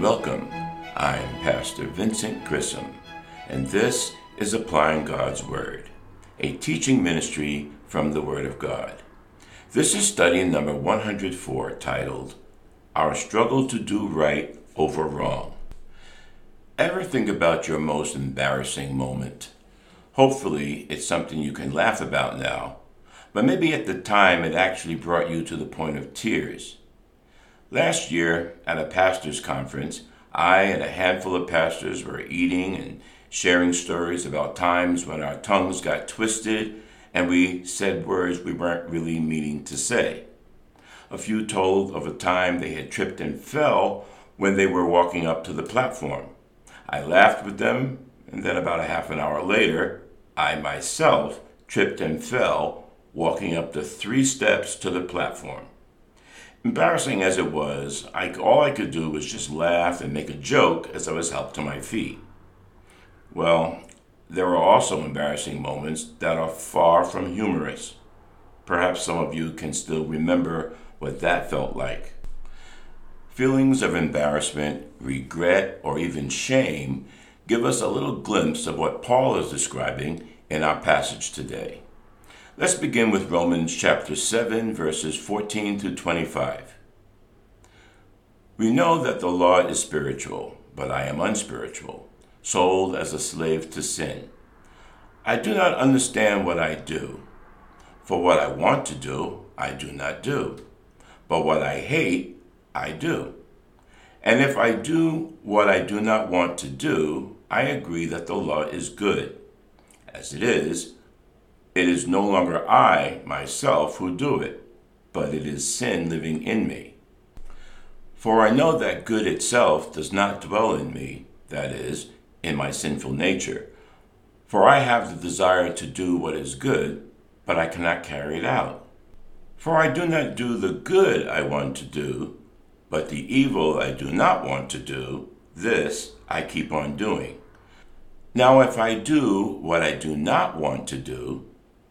and welcome. I'm Pastor Vincent Grissom, and this is Applying God's Word, a teaching ministry from the Word of God. This is study number 104, titled, Our Struggle to Do Right Over Wrong. Ever think about your most embarrassing moment? Hopefully, it's something you can laugh about now, but maybe at the time it actually brought you to the point of tears. Last year, at a pastor's conference, I and a handful of pastors were eating and sharing stories about times when our tongues got twisted and we said words we weren't really meaning to say. A few told of a time they had tripped and fell when they were walking up to the platform. I laughed with them, and then about a half an hour later, I myself tripped and fell walking up the 3 steps to the platform. Embarrassing as it was, all I could do was just laugh and make a joke as I was helped to my feet. Well, there are also embarrassing moments that are far from humorous. Perhaps some of you can still remember what that felt like. Feelings of embarrassment, regret, or even shame give us a little glimpse of what Paul is describing in our passage today. Let's begin with Romans chapter 7, verses 14 to 25. We know that the law is spiritual, but I am unspiritual, sold as a slave to sin. I do not understand what I do. For what I want to do, I do not do. But what I hate, I do. And if I do what I do not want to do, I agree that the law is good. As it is no longer I, myself, who do it, but it is sin living in me. For I know that good itself does not dwell in me, that is, in my sinful nature. For I have the desire to do what is good, but I cannot carry it out. For I do not do the good I want to do, but the evil I do not want to do, this I keep on doing. Now if I do what I do not want to do,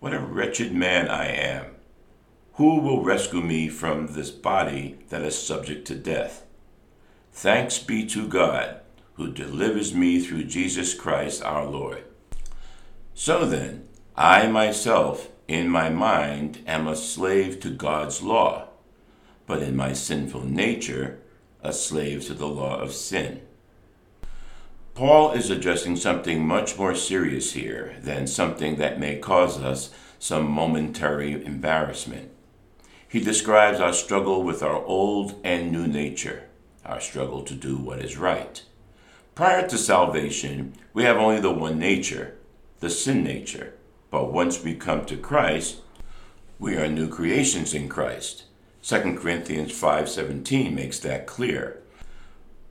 What a wretched man I am! Who will rescue me from this body that is subject to death? Thanks be to God, who delivers me through Jesus Christ our Lord. So then, I myself, in my mind, am a slave to God's law, but in my sinful nature, a slave to the law of sin. Paul is addressing something much more serious here than something that may cause us some momentary embarrassment. He describes our struggle with our old and new nature, our struggle to do what is right. Prior to salvation, we have only the one nature, the sin nature. But once we come to Christ, we are new creations in Christ. 2 Corinthians 5:17 makes that clear.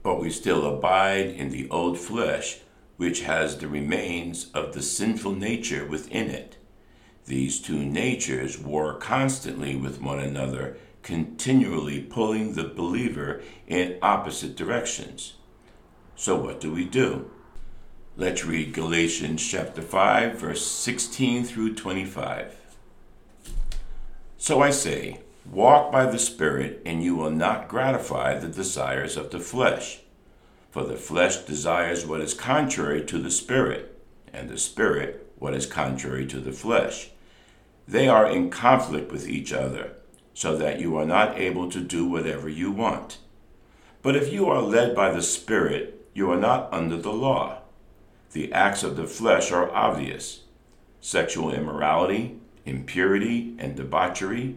But we still abide in the old flesh, which has the remains of the sinful nature within it. These two natures war constantly with one another, continually pulling the believer in opposite directions. So what do we do? Let's read Galatians chapter 5, verse 16 through 25. So I say, walk by the Spirit, and you will not gratify the desires of the flesh. For the flesh desires what is contrary to the Spirit, and the Spirit what is contrary to the flesh. They are in conflict with each other, so that you are not able to do whatever you want. But if you are led by the Spirit, you are not under the law. The acts of the flesh are obvious: sexual immorality, impurity and debauchery,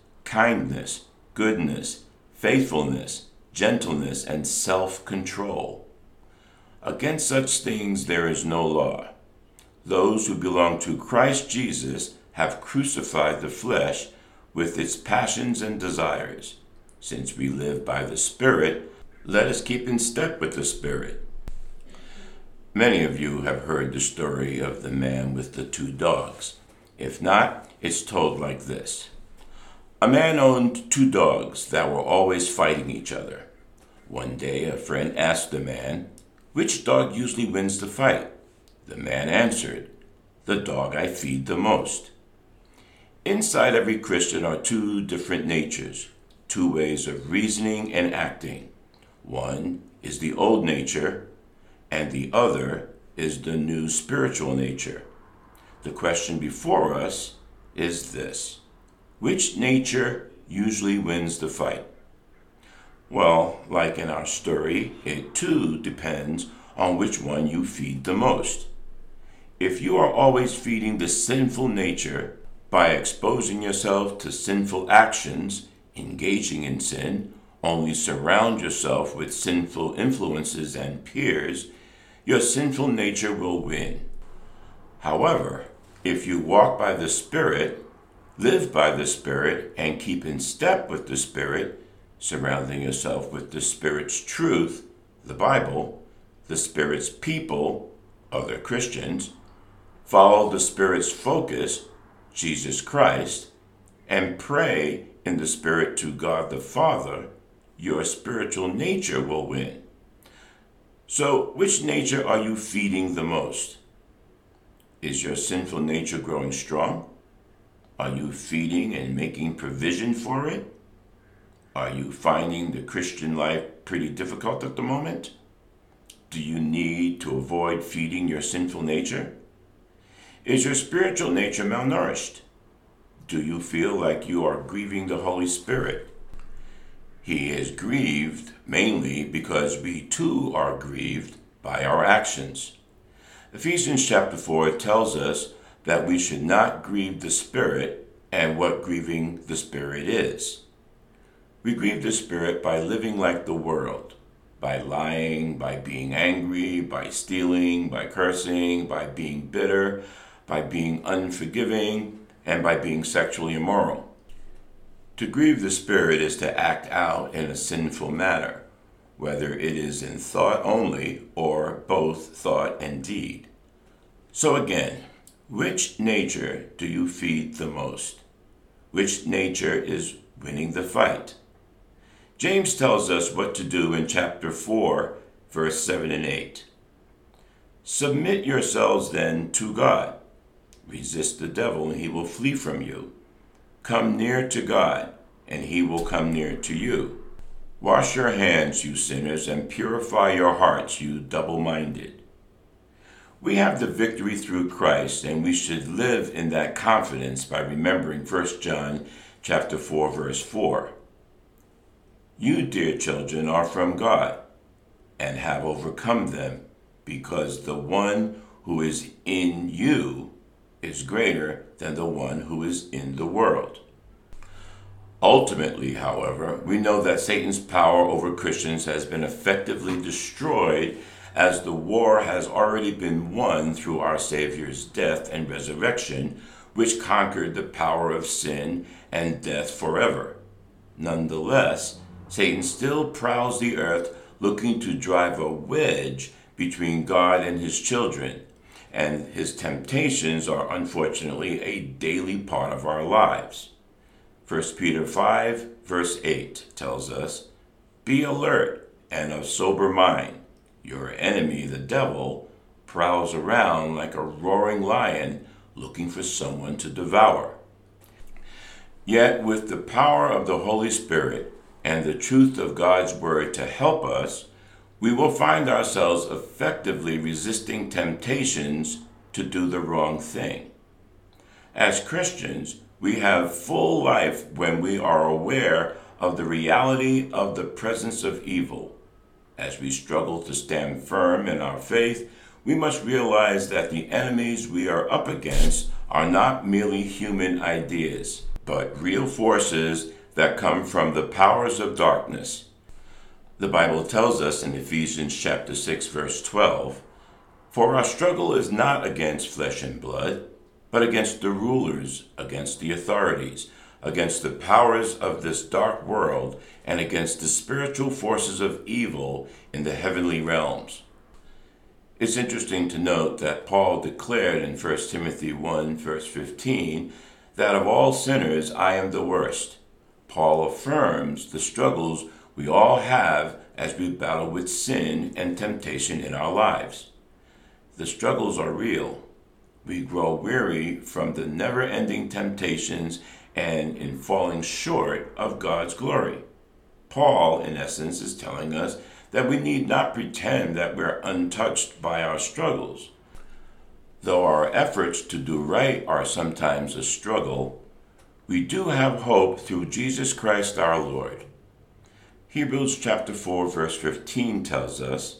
kindness, goodness, faithfulness, gentleness, and self-control. Against such things there is no law. Those who belong to Christ Jesus have crucified the flesh with its passions and desires. Since we live by the Spirit, let us keep in step with the Spirit. Many of you have heard the story of the man with the two dogs. If not, it's told like this. A man owned two dogs that were always fighting each other. One day, a friend asked the man, "Which dog usually wins the fight?" The man answered, "The dog I feed the most." Inside every Christian are two different natures, two ways of reasoning and acting. One is the old nature, and the other is the new spiritual nature. The question before us is this: which nature usually wins the fight? Well, like in our story, it too depends on which one you feed the most. If you are always feeding the sinful nature by exposing yourself to sinful actions, engaging in sin, only surround yourself with sinful influences and peers, your sinful nature will win. However, if you walk by the Spirit, live by the Spirit, and keep in step with the Spirit, surrounding yourself with the Spirit's truth, the Bible, the Spirit's people, other Christians, follow the Spirit's focus, Jesus Christ, and pray in the Spirit to God the Father, your spiritual nature will win. So, which nature are you feeding the most? Is your sinful nature growing strong? Are you feeding and making provision for it? Are you finding the Christian life pretty difficult at the moment? Do you need to avoid feeding your sinful nature? Is your spiritual nature malnourished? Do you feel like you are grieving the Holy Spirit? He is grieved mainly because we too are grieved by our actions. Ephesians chapter 4 tells us that we should not grieve the Spirit, and what grieving the Spirit is. We grieve the Spirit by living like the world, by lying, by being angry, by stealing, by cursing, by being bitter, by being unforgiving, and by being sexually immoral. To grieve the Spirit is to act out in a sinful manner, whether it is in thought only or both thought and deed. So again, which nature do you feed the most? Which nature is winning the fight? James tells us what to do in chapter 4, verse 7 and 8. Submit yourselves then to God. Resist the devil, and he will flee from you. Come near to God, and he will come near to you. Wash your hands, you sinners, and purify your hearts, you double-minded. We have the victory through Christ, and we should live in that confidence by remembering 1 John chapter 4, verse 4. You, dear children, are from God, and have overcome them, because the one who is in you is greater than the one who is in the world. Ultimately, however, we know that Satan's power over Christians has been effectively destroyed, as the war has already been won through our Savior's death and resurrection, which conquered the power of sin and death forever. Nonetheless, Satan still prowls the earth looking to drive a wedge between God and his children, and his temptations are unfortunately a daily part of our lives. 1 Peter 5, verse 8 tells us, "Be alert and of sober mind. Your enemy, the devil, prowls around like a roaring lion looking for someone to devour." Yet, with the power of the Holy Spirit and the truth of God's Word to help us, we will find ourselves effectively resisting temptations to do the wrong thing. As Christians, we have full life when we are aware of the reality of the presence of evil. As we struggle to stand firm in our faith, we must realize that the enemies we are up against are not merely human ideas, but real forces that come from the powers of darkness. The Bible tells us in Ephesians chapter 6, verse 12, "For our struggle is not against flesh and blood, but against the rulers, against the authorities, against the powers of this dark world, and against the spiritual forces of evil in the heavenly realms." It's interesting to note that Paul declared in 1 Timothy 1, verse 15, that of all sinners I am the worst. Paul affirms the struggles we all have as we battle with sin and temptation in our lives. The struggles are real. We grow weary from the never-ending temptations and in falling short of God's glory. Paul, in essence, is telling us that we need not pretend that we're untouched by our struggles. Though our efforts to do right are sometimes a struggle, we do have hope through Jesus Christ our Lord. Hebrews chapter 4, verse 15 tells us,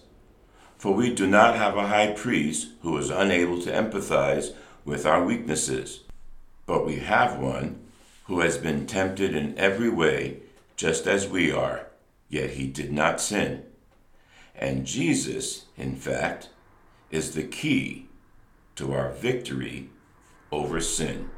"For we do not have a high priest who is unable to empathize with our weaknesses, but we have one who has been tempted in every way, just as we are, yet he did not sin." And Jesus, in fact, is the key to our victory over sin.